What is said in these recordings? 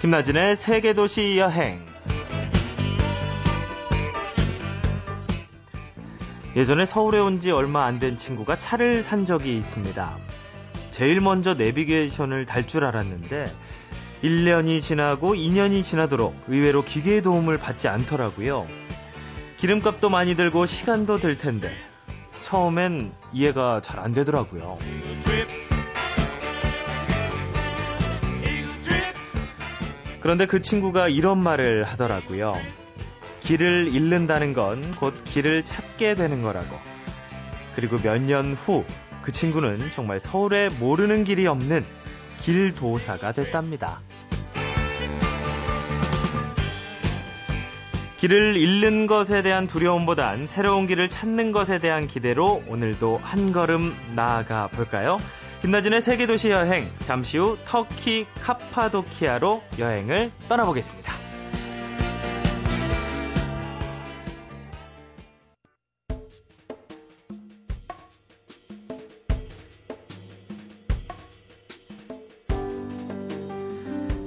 김나진의 세계도시 여행. 예전에 서울에 온 지 얼마 안 된 친구가 차를 산 적이 있습니다. 제일 먼저 내비게이션을 달 줄 알았는데 1년이 지나고 2년이 지나도록 의외로 기계의 도움을 받지 않더라고요. 기름값도 많이 들고 시간도 들 텐데 처음엔 이해가 잘 안 되더라고요. 그런데 그 친구가 이런 말을 하더라고요. 길을 잃는다는 건 곧 길을 찾게 되는 거라고. 그리고 몇 년 후 그 친구는 정말 서울에 모르는 길이 없는 길도사가 됐답니다. 길을 잃는 것에 대한 두려움보단 새로운 길을 찾는 것에 대한 기대로 오늘도 한 걸음 나아가 볼까요? 김나진의 세계도시 여행, 잠시 후 터키 카파도키아로 여행을 떠나보겠습니다.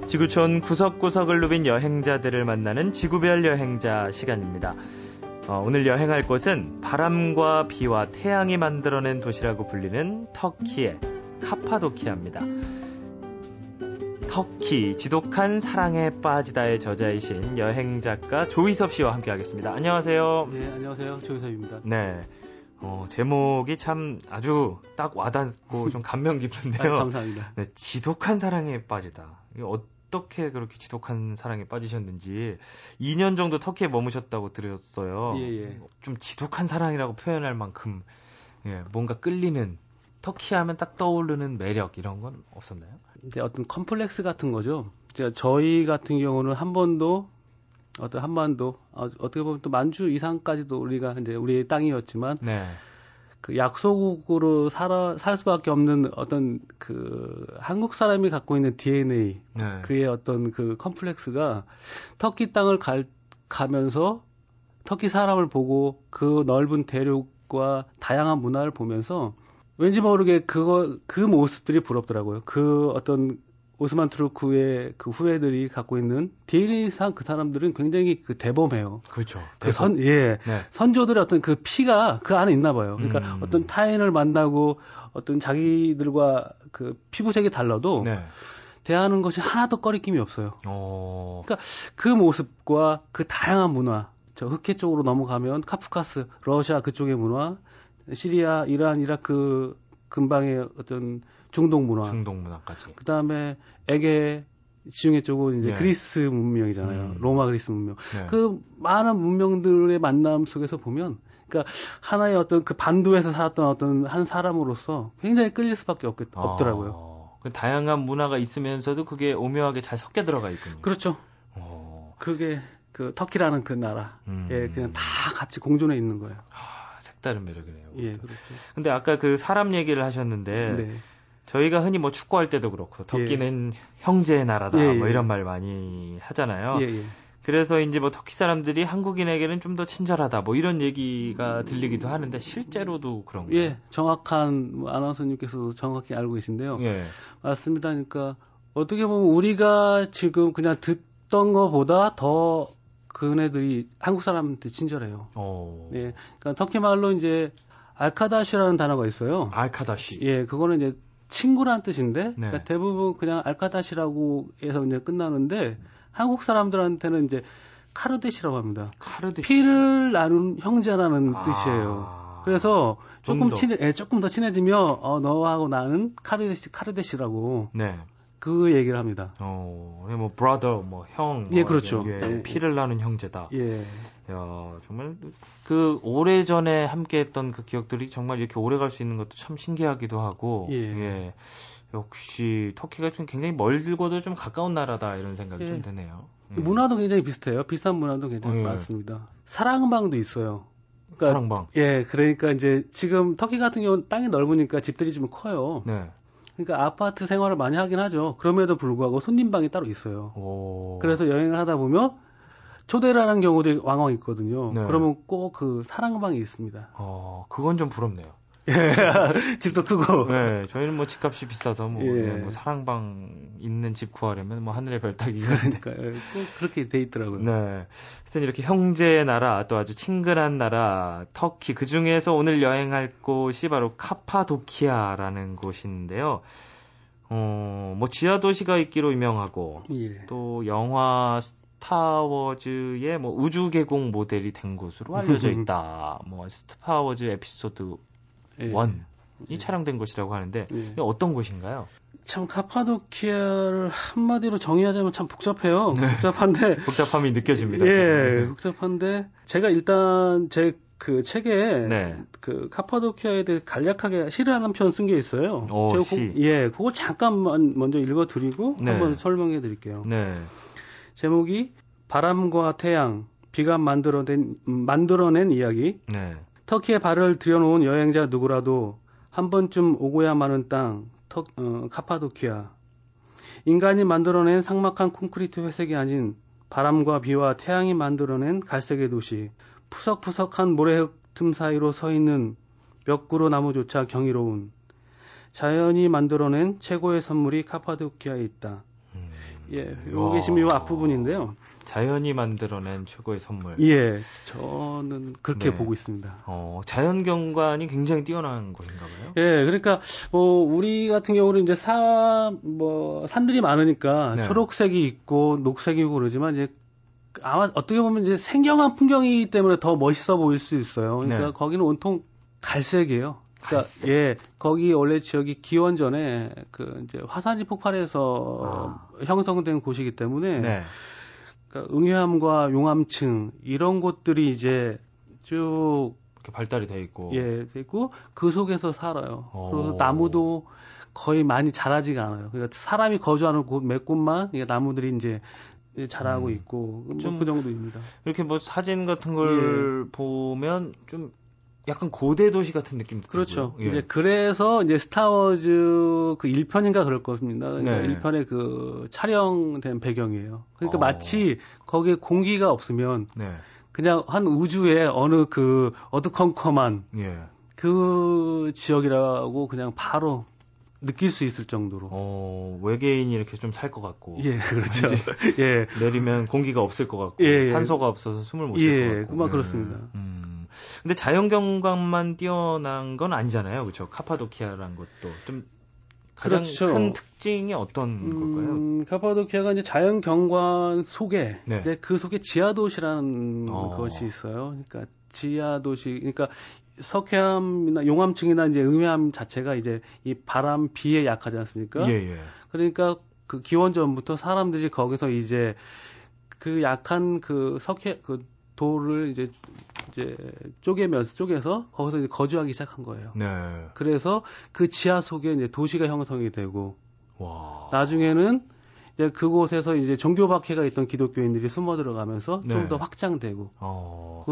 지구촌 구석구석을 누빈 여행자들을 만나는 지구별 여행자 시간입니다. 오늘 여행할 곳은 바람과 비와 태양이 만들어낸 도시라고 불리는 터키의 카파도키아입니다. 터키 지독한 사랑에 빠지다의 저자이신 여행작가 조희섭 씨와 함께하겠습니다. 안녕하세요. 네, 안녕하세요. 조희섭입니다. 네, 제목이 참 아주 딱 와닿고 좀 감명 깊은데요. 아, 감사합니다. 네, 지독한 사랑에 빠지다. 어떻게 그렇게 지독한 사랑에 빠지셨는지 2년 정도 터키에 머무셨다고 들었어요. 예. 좀 지독한 사랑이라고 표현할 만큼 뭔가 끌리는, 터키 하면 딱 떠오르는 매력 이런 건 없었나요? 이제 어떤 컴플렉스 같은 거죠. 저희 같은 경우는 한 번도 어떤 한반도, 어떻게 보면 또 만주 이상까지도 우리가 이제 우리의 땅이었지만, 네, 그 약소국으로 살 수밖에 없는 어떤 그 한국 사람이 갖고 있는 DNA, 네, 그의 어떤 그 컴플렉스가 터키 땅을 가면서 터키 사람을 보고 그 넓은 대륙과 다양한 문화를 보면서 왠지 모르게 그 모습들이 부럽더라고요. 그 어떤 오스만 투르크의 그 후예들이 갖고 있는 DNA상 그 사람들은 굉장히 그 대범해요. 그렇죠. 네. 선조들의 어떤 그 피가 그 안에 있나 봐요. 그러니까 어떤 타인을 만나고 어떤 자기들과 그 피부색이 달라도, 네, 대하는 것이 하나도 꺼리낌이 없어요. 그러니까 그 모습과 그 다양한 문화, 저 흑해 쪽으로 넘어가면 카프카스, 러시아 그쪽의 문화, 시리아, 이란, 이라크 근방의 어떤 중동 문화까지. 그 다음에 에게 지중해 쪽은 이제, 네, 그리스 문명이잖아요. 로마 그리스 문명. 네. 그 많은 문명들의 만남 속에서 보면, 그러니까 하나의 어떤 그 반도에서 살았던 어떤 한 사람으로서 굉장히 끌릴 수밖에 없더라고요. 다양한 문화가 있으면서도 그게 오묘하게 잘 섞여 들어가 있군요. 그렇죠. 그게 그 터키라는 그 나라에 그냥 다 같이 공존해 있는 거예요. 색다른 매력이네요. 예, 그렇죠. 근데 아까 그 사람 얘기를 하셨는데, 네, 저희가 흔히 뭐 축구할 때도 그렇고 터키는, 예, 형제의 나라다, 예, 뭐 이런 말 많이 하잖아요. 예. 그래서 이제 뭐 터키 사람들이 한국인에게는 좀 더 친절하다 뭐 이런 얘기가 들리기도 하는데 실제로도 그런가요? 예, 정확한 아나운서님께서도 정확히 알고 계신데요. 예. 맞습니다. 그러니까 어떻게 보면 우리가 지금 그냥 듣던 것보다 더 그네들이 한국 사람한테 친절해요. 예, 그러니까 터키 말로 이제 알카다시라는 단어가 있어요. 알카다시. 예, 그거는 이제 친구란 뜻인데, 네, 그러니까 대부분 그냥 알카다시라고 해서 이제 끝나는데 한국 사람들한테는 이제 카르데시라고 합니다. 카르데시. 피를 나눈 형제라는 뜻이에요. 그래서 조금 더 친해지면 너하고 나는 카르데시라고. 네. 그 얘기를 합니다. 뭐 brother, 뭐 형. 예, 그렇죠. 예, 피를 나눈 형제다. 예. 야, 정말 그 오래 전에 함께했던 그 기억들이 정말 이렇게 오래 갈 수 있는 것도 참 신기하기도 하고. 예. 예. 역시 터키가 좀 굉장히 멀고도 좀 가까운 나라다 이런 생각이, 예, 좀 드네요. 문화도 굉장히 비슷해요. 비슷한 문화도 굉장히, 예, 많습니다. 사랑방도 있어요. 그러니까, 사랑방. 예, 그러니까 이제 지금 터키 같은 경우는 땅이 넓으니까 집들이 좀 커요. 네. 그러니까 아파트 생활을 많이 하긴 하죠. 그럼에도 불구하고 손님방이 따로 있어요. 그래서 여행을 하다 보면 초대를 하는 경우도 왕왕 있거든요. 네. 그러면 꼭 그 사랑방이 있습니다. 그건 좀 부럽네요. 집도 크고. 네, 저희는 뭐 집값이 비싸서 뭐, 예. 뭐 사랑방 있는 집 구하려면 뭐 하늘의 별 따기 그러니까요. 꼭 그렇게 돼 있더라고요. 네. 하여튼 이렇게 형제의 나라 또 아주 친근한 나라 터키 그 중에서 오늘 여행할 곳이 바로 카파도키아라는 곳인데요. 뭐 지하 도시가 있기로 유명하고 예. 또 영화 스타워즈의 뭐 우주 개공 모델이 된 곳으로 알려져 있다. 뭐 스타워즈 에피소드 예. 1이 예. 촬영된 곳이라고 하는데 예. 어떤 곳인가요? 참 카파도키아를 한마디로 정의하자면 참 복잡해요. 네. 복잡한데 복잡함이 느껴집니다. 예, 복잡한데 제가 일단 제 그 책에 네. 그 카파도키아에 대해 간략하게 시를 한 편 쓴 게 있어요. 오, 제가 시. 예, 그거 잠깐만 먼저 읽어드리고 네. 한번 설명해 드릴게요. 네. 제목이 바람과 태양, 비가 만들어낸 이야기. 네. 터키에 발을 들여놓은 여행자 누구라도 한 번쯤 오고야 마는 땅, 카파도키아. 인간이 만들어낸 삭막한 콘크리트 회색이 아닌 바람과 비와 태양이 만들어낸 갈색의 도시. 푸석푸석한 모래 틈 사이로 서 있는 몇 그루 나무조차 경이로운. 자연이 만들어낸 최고의 선물이 카파도키아에 있다. 예, 여기 지금 이 앞부분인데요. 자연이 만들어낸 최고의 선물. 예, 저는 그렇게 네. 보고 있습니다. 자연 경관이 굉장히 뛰어난 곳인가 봐요. 예, 그러니까 뭐 우리 같은 경우는 이제 산들이 많으니까 네. 초록색이 있고 녹색이고 그러지만 이제 아마 어떻게 보면 이제 생경한 풍경이기 때문에 더 멋있어 보일 수 있어요. 그러니까 네. 거기는 온통 갈색이에요. 그러니까 갈색. 예, 거기 원래 지역이 기원전에 그 이제 화산이 폭발해서 형성된 곳이기 때문에. 네. 그러니까 응해암과 용암층 이런 곳들이 이제 쭉 이렇게 발달이 돼 있고, 예, 돼 있고 그 속에서 살아요. 그래서 나무도 거의 많이 자라지가 않아요. 그러니까 사람이 거주하는 곳 몇 곳만 이게 나무들이 이제 자라고 있고 좀 그 정도입니다. 이렇게 뭐 사진 같은 걸 예. 보면 좀 약간 고대 도시 같은 느낌도 그렇죠. 들고요. 예. 이제 그래서 이제 스타워즈 그 1편인가 그럴 겁니다. 그러니까 네. 1편의 그 촬영된 배경이에요. 그러니까 마치 거기에 공기가 없으면 네. 그냥 한 우주의 어느 그 어두컴컴한 예. 그 지역이라고 그냥 바로 느낄 수 있을 정도로. 외계인이 이렇게 좀 살 것 같고. 예, 그렇죠. 예. 내리면 공기가 없을 것 같고 예, 예. 산소가 없어서 숨을 못 쉴 것 같고. 예, 그만 그렇습니다. 근데 자연 경관만 뛰어난 건 아니잖아요, 그렇죠? 카파도키아라는 것도 좀 가장 그렇죠. 큰 특징이 어떤 걸까요? 카파도키아가 이제 자연 경관 속에 네. 이제 그 속에 지하 도시라는 것이 있어요. 그러니까 지하 도시, 그러니까 석회암이나 용암층이나 이제 응해암 자체가 이제 이 바람, 비에 약하지 않습니까? 예, 예. 그러니까 그 기원전부터 사람들이 거기서 이제 그 약한 그 석회 그 돌을 이제 쪼개서 거기서 이제 거주하기 시작한 거예요. 네. 그래서 그 지하 속에 이제 도시가 형성이 되고, 와. 나중에는 이제 그곳에서 이제 종교 박해가 있던 기독교인들이 숨어 들어가면서 네. 좀 더 확장되고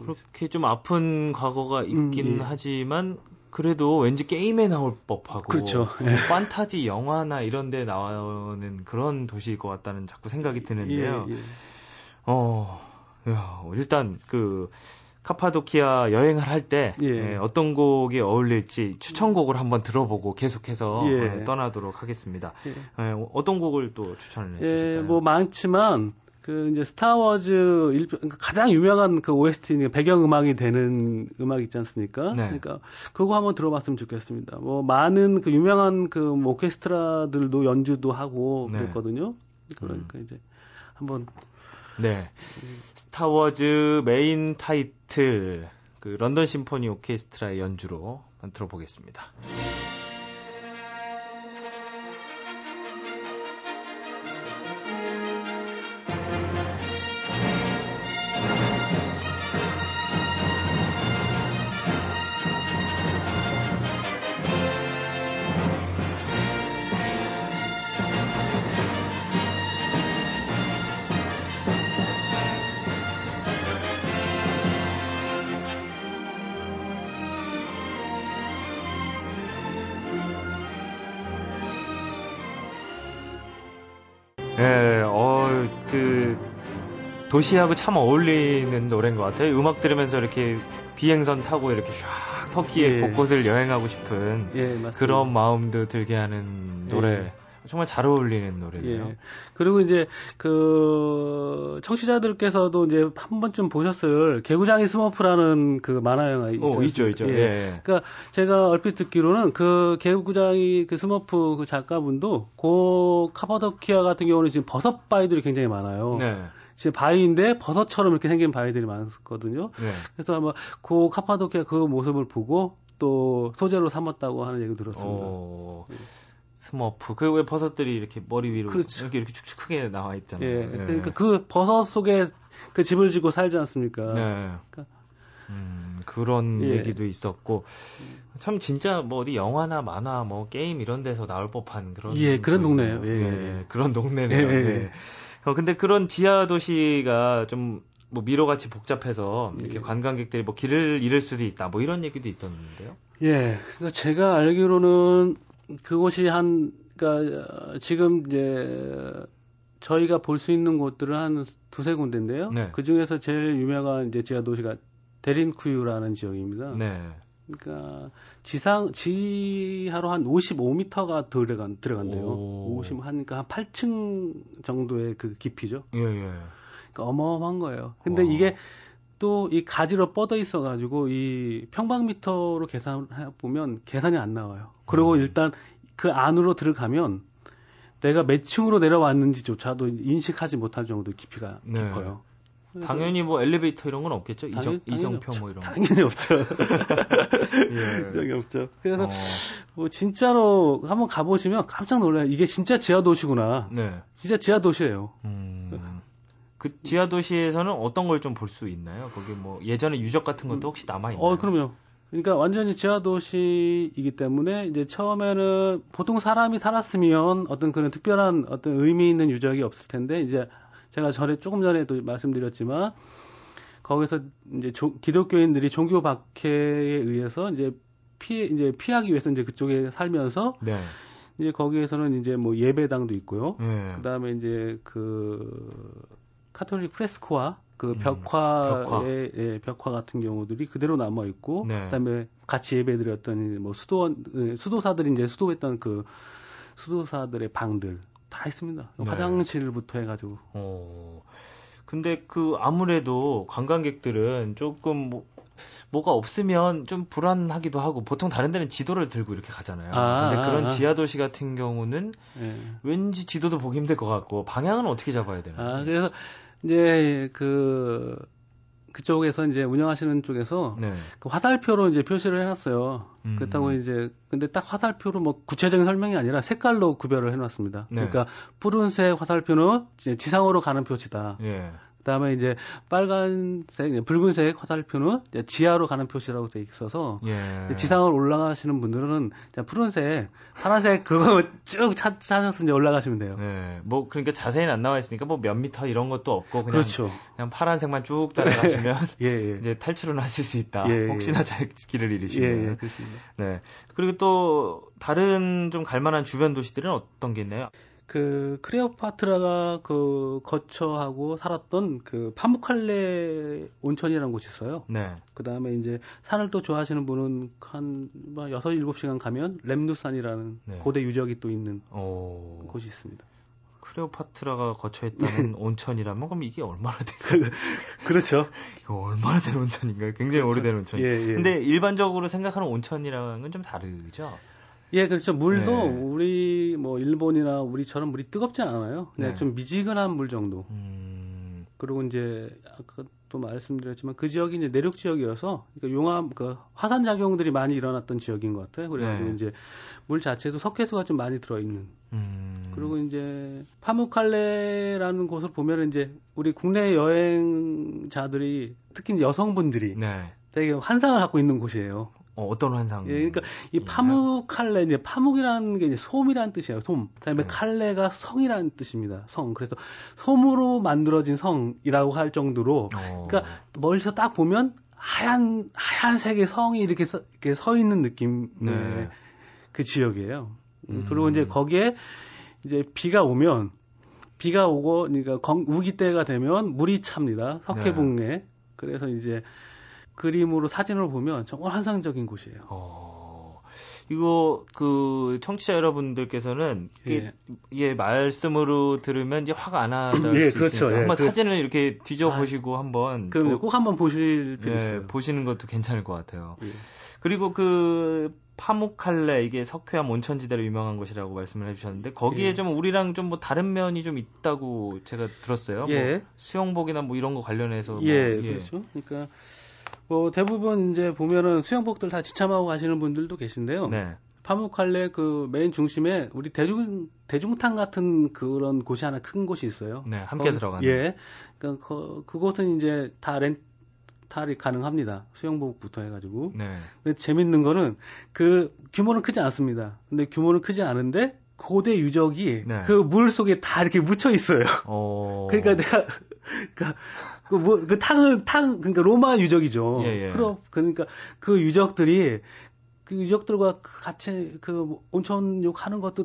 그렇게 좀 아픈 과거가 있긴 하지만. 그래도 왠지 게임에 나올 법하고 그렇죠. 판타지 영화나 이런 데 나오는 그런 도시일 것 같다는 자꾸 생각이 드는데요. 예, 예. 일단 그 카파도키아 여행을 할 때 예. 어떤 곡이 어울릴지 추천곡을 한번 들어보고 계속해서 예. 떠나도록 하겠습니다. 예. 어떤 곡을 또 추천을 해주실까요? 뭐 많지만 그 이제 스타워즈 가장 유명한 그 OST 배경 음악이 되는 음악 있지 않습니까? 네. 그러니까 그거 한번 들어봤으면 좋겠습니다. 뭐 많은 그 유명한 그 뭐 오케스트라들도 연주도 하고 그랬거든요. 네. 그러니까 이제 한번. 네. 스타워즈 메인 타이틀, 그 런던 심포니 오케스트라의 연주로 들어보겠습니다. 도시하고 참 어울리는 노래인 것 같아요. 음악 들으면서 이렇게 비행선 타고 이렇게 쫙 막 터키의 예. 곳곳을 여행하고 싶은 예, 그런 마음도 들게 하는 노래. 예. 정말 잘 어울리는 노래네요. 예. 그리고 이제 그 청취자들께서도 이제 한 번쯤 보셨을 개구장이 스머프라는 그 만화 영화 있죠. 예. 예. 그러니까 제가 얼핏 듣기로는 그 개구장이 그 스머프 그 작가분도 고 카파도키아 같은 경우는 지금 버섯 바위들이 굉장히 많아요. 네. 지금 바위인데 버섯처럼 이렇게 생긴 바위들이 많았거든요. 네. 그래서 아마 고 카파도키아 그 모습을 보고 또 소재로 삼았다고 하는 얘기 들었습니다. 예. 스머프. 그 왜 버섯들이 이렇게 머리 위로 그렇죠. 이렇게 축축 크게 나와 있잖아요. 예. 네. 그러니까 그 버섯 속에 그 집을 짓고 살지 않습니까? 네. 그러니까. 그런 예. 얘기도 있었고 참 진짜 뭐 어디 영화나 만화 뭐 게임 이런 데서 나올 법한 그런 예 그런 동네예요. 예. 예. 그런 동네네요. 예. 네. 근데 그런 지하 도시가 좀 뭐 미로같이 복잡해서 이렇게 예. 관광객들이 뭐 길을 잃을 수도 있다. 뭐 이런 얘기도 있던데요. 예. 그러니까 제가 알기로는 그곳이 그러니까 지금 이제 저희가 볼 수 있는 곳들은 한 두세 군데인데요. 네. 그 중에서 제일 유명한 이제 지하 도시가 데린쿠유라는 지역입니다. 네. 그러니까 지하로 한 55m가 들어간대요. 50하니까 한 8층 정도의 그 깊이죠. 예, 예. 그러니까 어마어마한 거예요. 근데 이게 또 이 가지로 뻗어 있어가지고 이 평방미터로 계산해 보면 계산이 안 나와요. 그리고 일단 그 안으로 들어가면 내가 몇 층으로 내려왔는지조차도 인식하지 못할 정도의 깊이가 네. 깊어요. 당연히 뭐 엘리베이터 이런 건 없겠죠? 이정표 뭐 이런 거. 당연히 없죠. 예. 당연히 없죠. 그래서 뭐 진짜로 한번 가보시면 깜짝 놀라요. 이게 진짜 지하도시구나. 네. 진짜 지하도시예요. 그 지하 도시에서는 어떤 걸 좀 볼 수 있나요? 거기 뭐 예전에 유적 같은 것도 혹시 남아 있나요? 그럼요. 그러니까 완전히 지하 도시이기 때문에 이제 처음에는 보통 사람이 살았으면 어떤 그런 특별한 어떤 의미 있는 유적이 없을 텐데 이제 제가 조금 전에도 말씀드렸지만 거기서 이제 기독교인들이 종교 박해에 의해서 이제 피하기 위해서 이제 그쪽에 살면서 네. 이제 거기에서는 이제 뭐 예배당도 있고요. 그다음에 이제 그 카톨릭 프레스코와 그 벽화 같은 경우들이 그대로 남아 있고, 네. 그다음에 같이 예배드렸던 뭐 수도사들이 이제 수도했던 그 수도사들의 방들 다 있습니다. 네. 화장실부터 해가지고. 근데 그 아무래도 관광객들은 조금 뭐가 없으면 좀 불안하기도 하고 보통 다른 데는 지도를 들고 이렇게 가잖아요. 근데 그런 지하도시 같은 경우는 왠지 지도도 보기 힘들 것 같고 방향은 어떻게 잡아야 되나요? 그래서 이제 그쪽에서 이제 운영하시는 쪽에서 네. 그 화살표로 이제 표시를 해놨어요. 그렇다고 이제 근데 딱 화살표로 뭐 구체적인 설명이 아니라 색깔로 구별을 해놨습니다. 네. 그러니까 푸른색 화살표는 이제 지상으로 가는 표시다. 예. 그다음에 이제 빨간색, 붉은색 화살표는 지하로 가는 표시라고 돼 있어서 예. 지상으로 올라가시는 분들은 푸른색, 파란색 그거 쭉 찾아서 이제 올라가시면 돼요. 예. 뭐 그러니까 자세히는 안 나와 있으니까 뭐 몇 미터 이런 것도 없고 그냥 그렇죠. 그냥 파란색만 쭉 따라가시면 예. 이제 탈출은 하실 수 있다. 예. 혹시나 잘 길을 잃으시면. 예. 그렇습니다. 네. 그리고 또 다른 좀 갈만한 주변 도시들은 어떤 게 있나요? 그 크레오파트라가 그 거처하고 살았던 그 파묵칼레 온천이라는 곳이 있어요. 네. 그다음에 이제 산을 또 좋아하시는 분은 한 6, 7시간 가면 렘누산이라는 네. 고대 유적이 또 있는 곳이 있습니다. 크레오파트라가 거처했다는 온천이라면 그럼 이게 얼마나 된 그렇죠. 이거 얼마나 된 온천인가요? 굉장히 그렇죠. 오래된 온천이에요. 예. 근데 일반적으로 생각하는 온천이랑은 좀 다르죠. 예, 그렇죠. 물도 네. 우리 뭐 일본이나 우리처럼 물이 뜨겁지 않아요. 그냥 네. 좀 미지근한 물 정도. 그리고 이제 아까 또 말씀드렸지만 그 지역이 이제 내륙 지역이어서 그러니까 용암, 그 화산 작용들이 많이 일어났던 지역인 것 같아요. 그래가지고 네. 이제 물 자체도 석회수가 좀 많이 들어있는. 그리고 이제 파묵칼레라는 곳을 보면 이제 우리 국내 여행자들이 특히 이제 여성분들이 네. 되게 환상을 갖고 있는 곳이에요. 어떤 환상? 예, 그러니까 이 파묵칼레 이제 파묵이라는 게 이제 솜이라는 뜻이에요. 솜. 그다음에 네. 칼레가 성이라는 뜻입니다. 성. 그래서 솜으로 만들어진 성이라고 할 정도로. 그러니까 멀리서 딱 보면 하얀색의 성이 이렇게 서 있는 느낌의 네. 그 지역이에요. 그리고 이제 거기에 이제 비가 오고 그러니까 우기 때가 되면 물이 찹니다. 석회봉에. 네. 그래서 이제 그림으로 사진으로 보면 정말 환상적인 곳이에요. 이거 그 청취자 여러분들께서는 이게 예, 말씀으로 들으면 이제 화가 안 나실 예, 수 그렇죠. 있으니까 예, 한번 사진을 이렇게 뒤져보시고 한번 그럼 꼭 한번 보실 필요 있어요. 예, 보시는 것도 괜찮을 것 같아요. 예. 그리고 그 파묵칼레 이게 석회암 온천지대로 유명한 곳이라고 말씀을 해주셨는데 거기에 예. 좀 우리랑 좀 뭐 다른 면이 좀 있다고 제가 들었어요. 예. 뭐 수영복이나 뭐 이런 거 관련해서 예, 뭐, 예. 그렇죠. 그러니까. 뭐 대부분 이제 보면은 수영복들 다 지참하고 가시는 분들도 계신데요. 네. 파묵칼레 그 메인 중심에 우리 대중탕 같은 그런 곳이 하나 큰 곳이 있어요. 네, 함께 들어가는. 예. 그러니까 그곳은 이제 다 렌탈이 가능합니다. 수영복부터 해가지고. 네. 근데 재밌는 거는 그 규모는 크지 않습니다. 근데 규모는 크지 않은데 고대 유적이 네. 그 물 속에 다 이렇게 묻혀 있어요. 그러니까 내가 그 탕은 그러니까 로마 유적이죠. 예, 예. 그러니까 그 유적들이 그 유적들과 같이 그 온천욕 하는 것도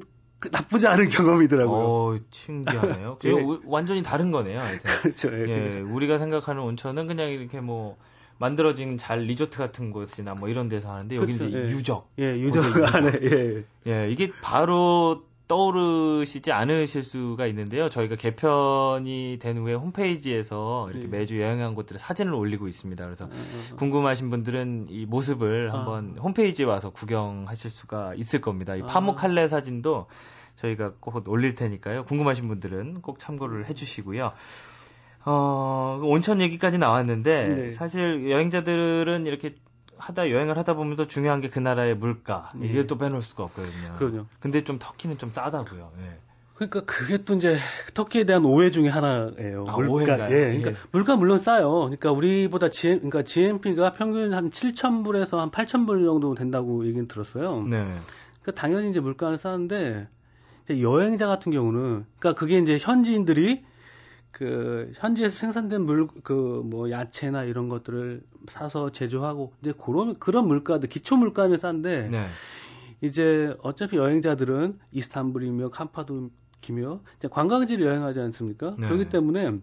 나쁘지 않은 경험이더라고요. 신기하네요. 예. 완전히 다른 거네요. 그렇죠. 예, 예, 그렇죠. 우리가 생각하는 온천은 그냥 이렇게 뭐 만들어진 잘 리조트 같은 곳이나 뭐 이런 데서 하는데 여기는 그렇죠. 이제 예. 유적. 예, 유적 안에. 예. 예, 이게 바로 떠오르시지 않으실 수가 있는데요. 저희가 개편이 된 후에 홈페이지에서 이렇게 매주 여행한 곳들의 사진을 올리고 있습니다. 그래서 궁금하신 분들은 이 모습을 한번 홈페이지에 와서 구경하실 수가 있을 겁니다. 이 파묵칼레 사진도 저희가 꼭 올릴 테니까요. 궁금하신 분들은 꼭 참고를 해주시고요. 온천 얘기까지 나왔는데 네. 사실 여행자들은 이렇게 여행을 하다 보면 또 중요한 게 그 나라의 물가. 네. 이게 또 빼놓을 수가 없거든요. 그러죠. 근데 좀 터키는 좀 싸다고요. 네. 그러니까 그게 또 이제 터키에 대한 오해 중에 하나예요. 물가. 예. 그러니까 예. 물가 물론 싸요. 그러니까 우리보다 그러니까 GNP가 평균 한 7,000불에서 한 8,000불 정도 된다고 얘기는 들었어요. 네. 그러니까 당연히 이제 물가는 싸는데 이제 여행자 같은 경우는 그러니까 그게 이제 현지인들이 그 현지에서 생산된 야채나 이런 것들을 사서 제조하고 이제 그런 물가들 기초 물가는 싼데 네. 이제 어차피 여행자들은 이스탄불이며 카파도키며 이제 관광지를 여행하지 않습니까? 네. 그렇기 때문에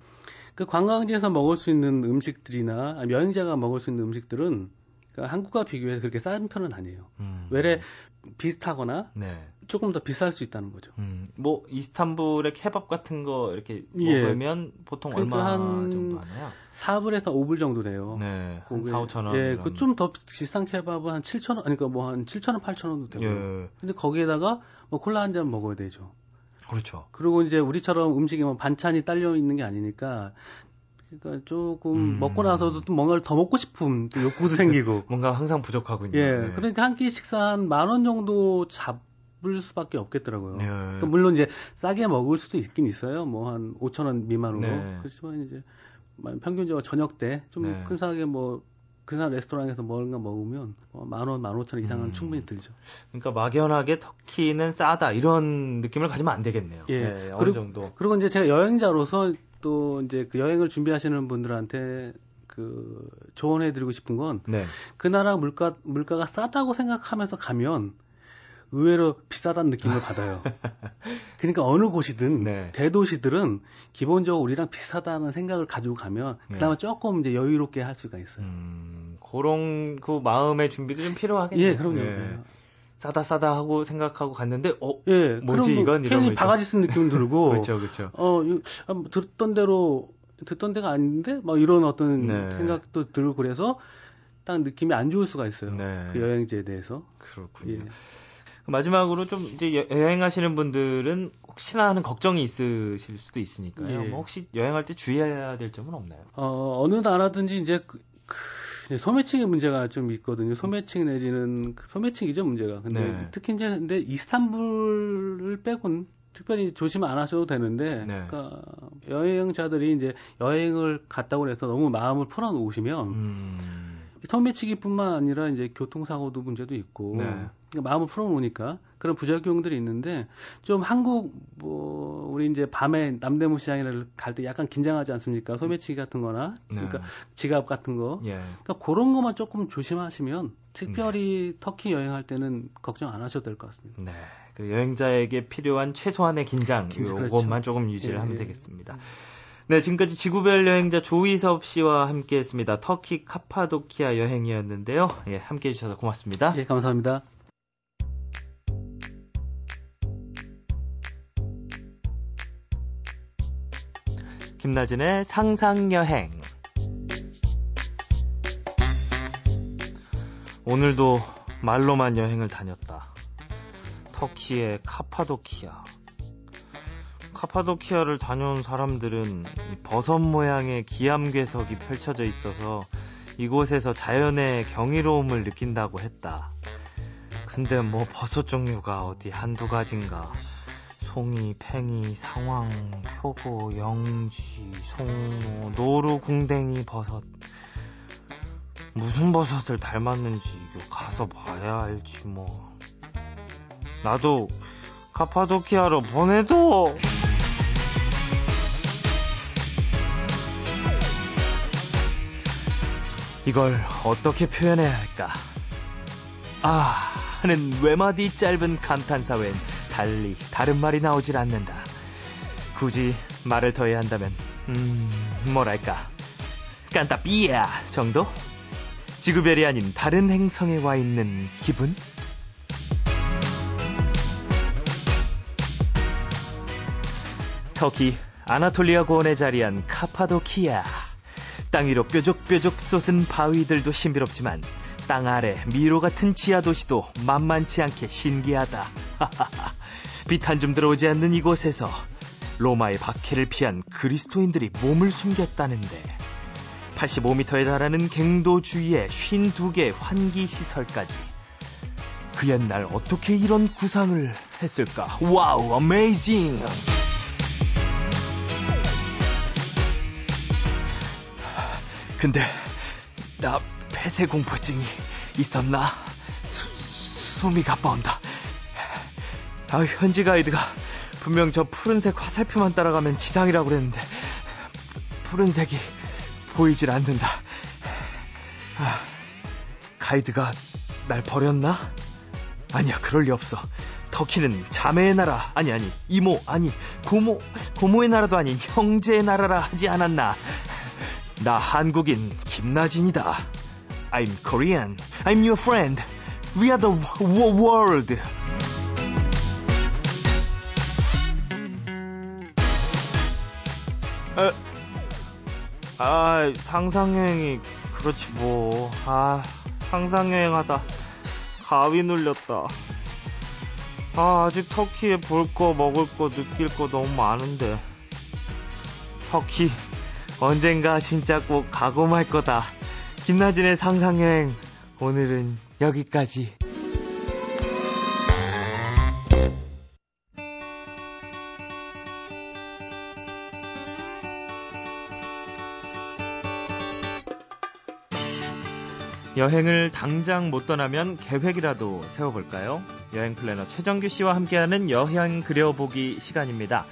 그 관광지에서 먹을 수 있는 음식들이나 여행자가 먹을 수 있는 음식들은 그러니까 한국과 비교해서 그렇게 싼 편은 아니에요. 외래 비슷하거나 네. 조금 더 비쌀 수 있다는 거죠. 뭐 이스탄불의 케밥 같은 거 이렇게 먹으면 예. 보통 그러니까 얼마 정도 하나요? 4불에서 5불 정도 돼요. 네, 한 4, 5천 원. 예, 그 좀 더 비싼 케밥은 한 7천 원, 그러니까 뭐 한 7천 원, 8천 원도 되고. 예. 근데 거기에다가 뭐 콜라 한 잔 먹어야 되죠. 그렇죠. 그리고 이제 우리처럼 음식에 뭐 반찬이 딸려 있는 게 아니니까. 그러니까 조금 먹고 나서도 또 뭔가를 더 먹고 싶은 또 욕구도 생기고 뭔가 항상 부족하군요. 예, 네. 그러니까 한 끼 식사 한 10,000원 정도 잡을 수밖에 없겠더라고요. 예. 그러니까 물론 이제 싸게 먹을 수도 있긴 있어요. 뭐 한 5,000원 미만으로. 네. 그렇지만 이제 평균적으로 저녁 때 좀 네. 근사하게 뭐 그날 레스토랑에서 뭔가 먹으면 10,000원, 15,000원 이상은 충분히 들죠. 그러니까 막연하게 터키는 싸다 이런 느낌을 가지면 안 되겠네요. 예, 네, 어느 정도. 그리고 이제 제가 여행자로서 또 이제 그 여행을 준비하시는 분들한테 그 조언해드리고 싶은 건 그 나라 물가가 싸다고 생각하면서 가면 의외로 비싸다는 느낌을 받아요. 그러니까 어느 곳이든 네. 대도시들은 기본적으로 우리랑 비슷하다는 생각을 가지고 가면 그다음에 네. 조금 이제 여유롭게 할 수가 있어요. 그런 그 마음의 준비도 좀 필요하겠네요. 예, 그럼요. 네. 싸다 하고 생각하고 갔는데 예, 뭐지 이건 뭐, 괜히 바가지 쓴 느낌 들고 그렇죠. 듣던 데가 아닌데 막 이런 어떤 네. 생각도 들고 그래서 딱 느낌이 안 좋을 수가 있어요. 네. 그 여행지에 대해서. 그렇군요. 예. 마지막으로 좀 이제 여행하시는 분들은 혹시나 하는 걱정이 있으실 수도 있으니까요. 예. 뭐 혹시 여행할 때 주의해야 될 점은 없나요? 어느 나라든지 이제 소매치기 문제가 좀 있거든요. 소매치기 내지는 소매치기죠 문제가. 근데 네. 특히 이제 근데 이스탄불을 빼곤 특별히 조심 안 하셔도 되는데 네. 그러니까 여행자들이 이제 여행을 갔다고 해서 너무 마음을 풀어놓으시면 소매치기뿐만 아니라 이제 교통사고도 문제도 있고 네. 그러니까 마음을 풀어놓으니까 그런 부작용들이 있는데 좀 한국 뭐 우리 이제 밤에 남대문 시장이나 갈 때 약간 긴장하지 않습니까? 소매치기 같은거나 그러니까 네. 지갑 같은 거 예. 그러니까 그런 것만 조금 조심하시면 특별히 네. 터키 여행할 때는 걱정 안 하셔도 될 것 같습니다. 네, 그 여행자에게 필요한 최소한의 긴장 요것만 그렇죠. 조금 유지를 하면 되겠습니다. 네, 지금까지 지구별 여행자 조희섭 씨와 함께했습니다. 터키 카파도키아 여행이었는데요. 예, 함께해 주셔서 고맙습니다. 예, 감사합니다. 김나진의 상상여행. 오늘도 말로만 여행을 다녔다. 터키의 카파도키아. 카파도키아를 다녀온 사람들은 버섯 모양의 기암괴석이 펼쳐져 있어서 이곳에서 자연의 경이로움을 느낀다고 했다. 근데 뭐 버섯 종류가 어디 한두 가지인가. 송이, 팽이, 상황, 표고, 영지, 송로, 노루, 궁뎅이, 버섯. 무슨 버섯을 닮았는지 가서 봐야 알지 뭐. 나도 카파도키아로 보내도. 이걸 어떻게 표현해야 할까? 아 하는 외마디 짧은 감탄사 외엔 달리 다른 말이 나오질 않는다. 굳이 말을 더해야 한다면 뭐랄까, 깐따삐야 정도? 지구별이 아닌 다른 행성에 와 있는 기분? 터키 아나톨리아 고원에 자리한 카파도키아. 땅 위로 뾰족뾰족 솟은 바위들도 신비롭지만 땅 아래 미로 같은 지하 도시도 만만치 않게 신기하다. 빛 한 줌 들어오지 않는 이곳에서 로마의 박해를 피한 그리스도인들이 몸을 숨겼다는데 85m에 달하는 갱도 주위에 52개의 환기시설까지. 그 옛날 어떻게 이런 구상을 했을까? 와우, 어메이징! 근데 나 폐쇄공포증이 있었나? 숨이 가빠온다. 아, 현지 가이드가 분명 저 푸른색 화살표만 따라가면 지상이라고 그랬는데 푸른색이 보이질 않는다. 아, 가이드가 날 버렸나? 아니야, 그럴 리 없어. 터키는 자매의 나라, 아니 이모, 아니 고모의 나라도 아닌 형제의 나라라 하지 않았나? 나 한국인 김나진이다. I'm Korean. I'm your friend. We are the world. 상상여행이 그렇지 뭐. 아, 상상여행하다 가위 눌렸다. 아, 아직 터키에 볼 거, 먹을 거, 느낄 거 너무 많은데. 터키 언젠가 진짜 꼭 가고 말 거다. 김나진의 상상여행, 오늘은 여기까지. 여행을 당장 못 떠나면 계획이라도 세워볼까요? 여행 플래너 최정규 씨와 함께하는 여행 그려보기 시간입니다.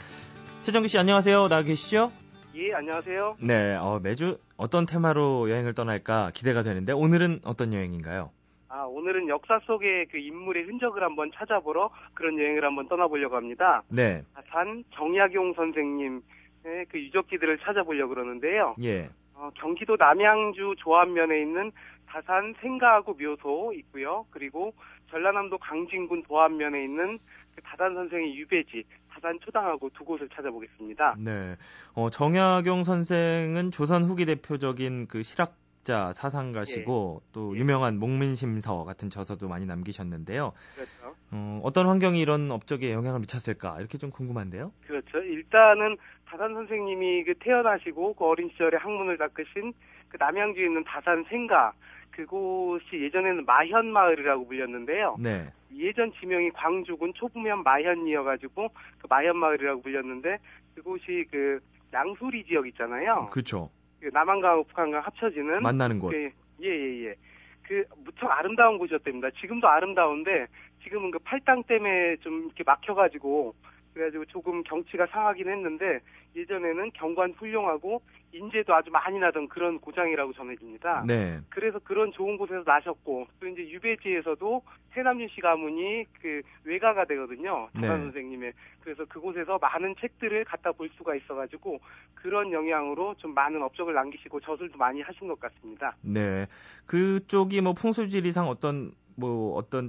최정규 씨, 안녕하세요. 나와 계시죠? 예, 안녕하세요. 네, 매주 어떤 테마로 여행을 떠날까 기대가 되는데 오늘은 어떤 여행인가요? 아, 오늘은 역사 속의 그 인물의 흔적을 한번 찾아보러 그런 여행을 한번 떠나보려고 합니다. 네. 다산 정약용 선생님의 그 유적지들을 찾아보려고 그러는데요. 예. 경기도 남양주 조암면에 있는 다산 생가하고 묘소 있고요. 그리고 전라남도 강진군 도암면에 있는 그 다산 선생의 유배지 다산초당하고 두 곳을 찾아보겠습니다. 네, 정약용 선생은 조선 후기 대표적인 그 실학자 사상가시고, 예. 또 유명한 목민심서 같은 저서도 많이 남기셨는데요. 그렇죠. 어떤 환경이 이런 업적에 영향을 미쳤을까, 이렇게 좀 궁금한데요. 그렇죠. 일단은 다산 선생님이 그 태어나시고 그 어린 시절에 학문을 닦으신 그 남양주에 있는 다산 생가, 그곳이 예전에는 마현마을이라고 불렸는데요. 네. 예전 지명이 광주군 초부면 마현이어가지고 그 마현마을이라고 불렸는데 그곳이 그 양수리 지역 있잖아요. 그렇죠. 그 남한강하고 북한강 합쳐지는 만나는 곳. 예. 그 무척 아름다운 곳이었답니다. 지금도 아름다운데 지금은 그 팔당 때문에 좀 이렇게 막혀가지고 그래가지고 조금 경치가 상하긴 했는데 예전에는 경관 훌륭하고 인재도 아주 많이 나던 그런 고장이라고 전해집니다. 네. 그래서 그런 좋은 곳에서 나셨고 또 이제 유배지에서도 해남윤 씨 가문이 그 외가가 되거든요. 다산 네. 선생님의. 그래서 그곳에서 많은 책들을 갖다 볼 수가 있어가지고 그런 영향으로 좀 많은 업적을 남기시고 저술도 많이 하신 것 같습니다. 네. 그쪽이 뭐 풍수지리상 어떤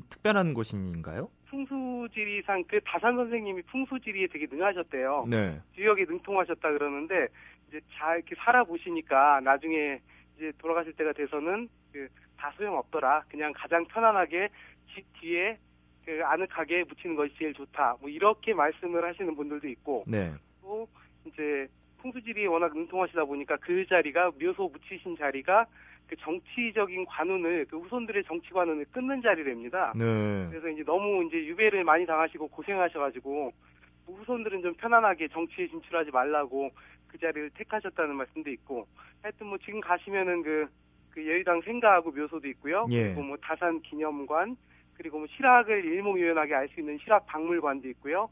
특별한 곳인가요? 풍수지리상 그 다산 선생님이 풍수지리에 되게 능하셨대요. 네. 지역에 능통하셨다 그러는데 이제 잘 이렇게 살아보시니까 나중에 이제 돌아가실 때가 돼서는 그 다 소용없더라. 그냥 가장 편안하게 집 뒤에 그 아늑하게 묻히는 것이 제일 좋다. 뭐 이렇게 말씀을 하시는 분들도 있고 네. 또 이제 풍수지리에 워낙 능통하시다 보니까 그 자리가 묘소 묻히신 자리가 그 정치적인 관운을 그 후손들의 정치 관운을 끊는 자리랍니다. 네. 그래서 이제 너무 이제 유배를 많이 당하시고 고생하셔가지고 후손들은 좀 편안하게 정치에 진출하지 말라고 그 자리를 택하셨다는 말씀도 있고 하여튼 뭐 지금 가시면은 그 여유당 생가하고 묘소도 있고요. 예. 그리고 뭐 다산 기념관 그리고 뭐 실학을 일목요연하게 알 수 있는 실학 박물관도 있고요.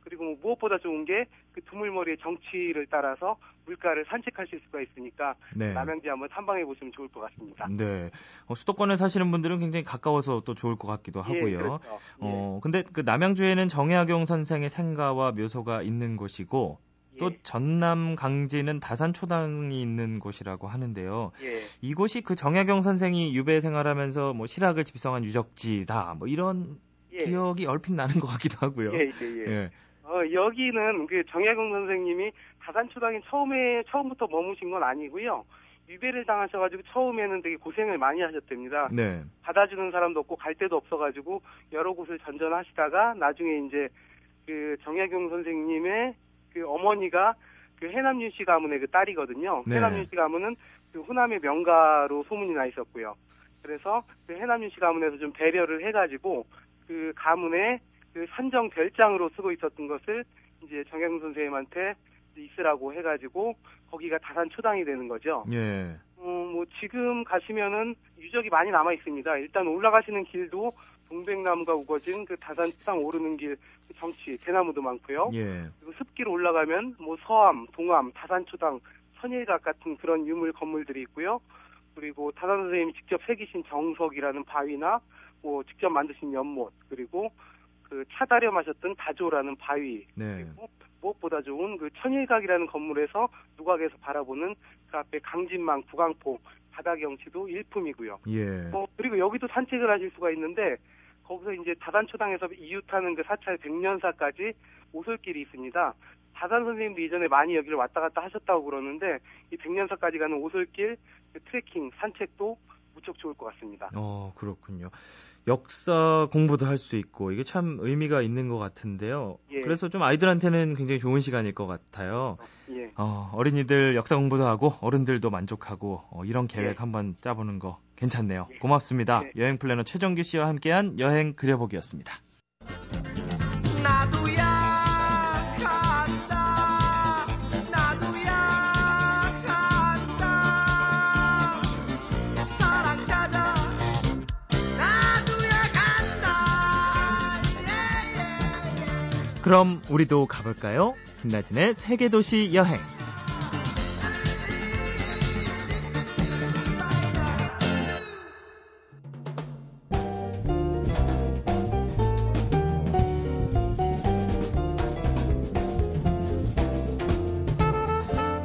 그리고 뭐 무엇보다 좋은 게 그 두물머리의 정치를 따라서 물가를 산책하실 수가 있으니까 네. 남양주 한번 탐방해 보시면 좋을 것 같습니다. 네, 수도권에 사시는 분들은 굉장히 가까워서 또 좋을 것 같기도 하고요. 예, 그렇죠. 예. 근데 그 남양주에는 정약용 선생의 생가와 묘소가 있는 곳이고 예. 또 전남 강진은 다산초당이 있는 곳이라고 하는데요. 예. 이곳이 그 정약용 선생이 유배 생활하면서 뭐 실학을 집성한 유적지다. 뭐 이런. 예. 기억이 얼핏 나는 것 같기도 하고요. 예. 여기는 그 정약용 선생님이 다산초당에 처음부터 머무신 건 아니고요. 유배를 당하셔가지고 처음에는 되게 고생을 많이 하셨답니다. 네. 받아주는 사람도 없고 갈 데도 없어가지고 여러 곳을 전전하시다가 나중에 이제 그 정약용 선생님의 그 어머니가 그 해남윤 씨 가문의 그 딸이거든요. 네. 해남윤 씨 가문은 그 호남의 명가로 소문이 나 있었고요. 그래서 그 해남윤 씨 가문에서 좀 배려를 해가지고 그 가문의 그 산정 별장으로 쓰고 있었던 것을 이제 정약용 선생님한테 있으라고 해가지고 거기가 다산초당이 되는 거죠. 예. 뭐 지금 가시면은 유적이 많이 남아 있습니다. 일단 올라가시는 길도 동백나무가 우거진 그 다산초당 오르는 길 정치 대나무도 많고요. 예. 그리고 습길 올라가면 뭐 서암, 동암, 다산초당, 선일각 같은 그런 유물 건물들이 있고요. 그리고 다산 선생님이 직접 새기신 정석이라는 바위나 뭐 직접 만드신 연못 그리고 그 차다려 마셨던 다조라는 바위 네. 그리고 무엇보다 좋은 그 천일각이라는 건물에서 누각에서 바라보는 그 앞에 강진만 구강포 바다 경치도 일품이고요. 예. 그리고 여기도 산책을 하실 수가 있는데 거기서 이제 다산초당에서 이웃하는 그 사찰 백년사까지 오솔길이 있습니다. 다산 선생님도 이전에 많이 여기를 왔다 갔다 하셨다고 그러는데 이 백년사까지 가는 오솔길 그 트레킹 산책도 무척 좋을 것 같습니다. 그렇군요. 역사 공부도 할 수 있고 이게 참 의미가 있는 것 같은데요. 예. 그래서 좀 아이들한테는 굉장히 좋은 시간일 것 같아요. 예. 어린이들 역사 공부도 하고 어른들도 만족하고 이런 계획 예. 한번 짜보는 거 괜찮네요. 예. 고맙습니다. 예. 여행 플래너 최정규 씨와 함께한 여행 그려보기였습니다. 나도야. 그럼 우리도 가볼까요? 김나진의 세계도시 여행.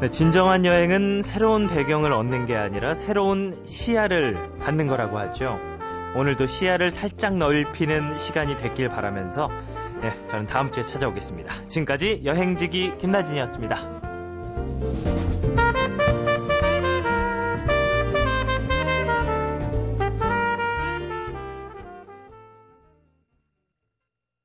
네, 진정한 여행은 새로운 배경을 얻는 게 아니라 새로운 시야를 갖는 거라고 하죠. 오늘도 시야를 살짝 넓히는 시간이 됐길 바라면서 네, 저는 다음 주에 찾아오겠습니다. 지금까지 여행지기 김나진이었습니다.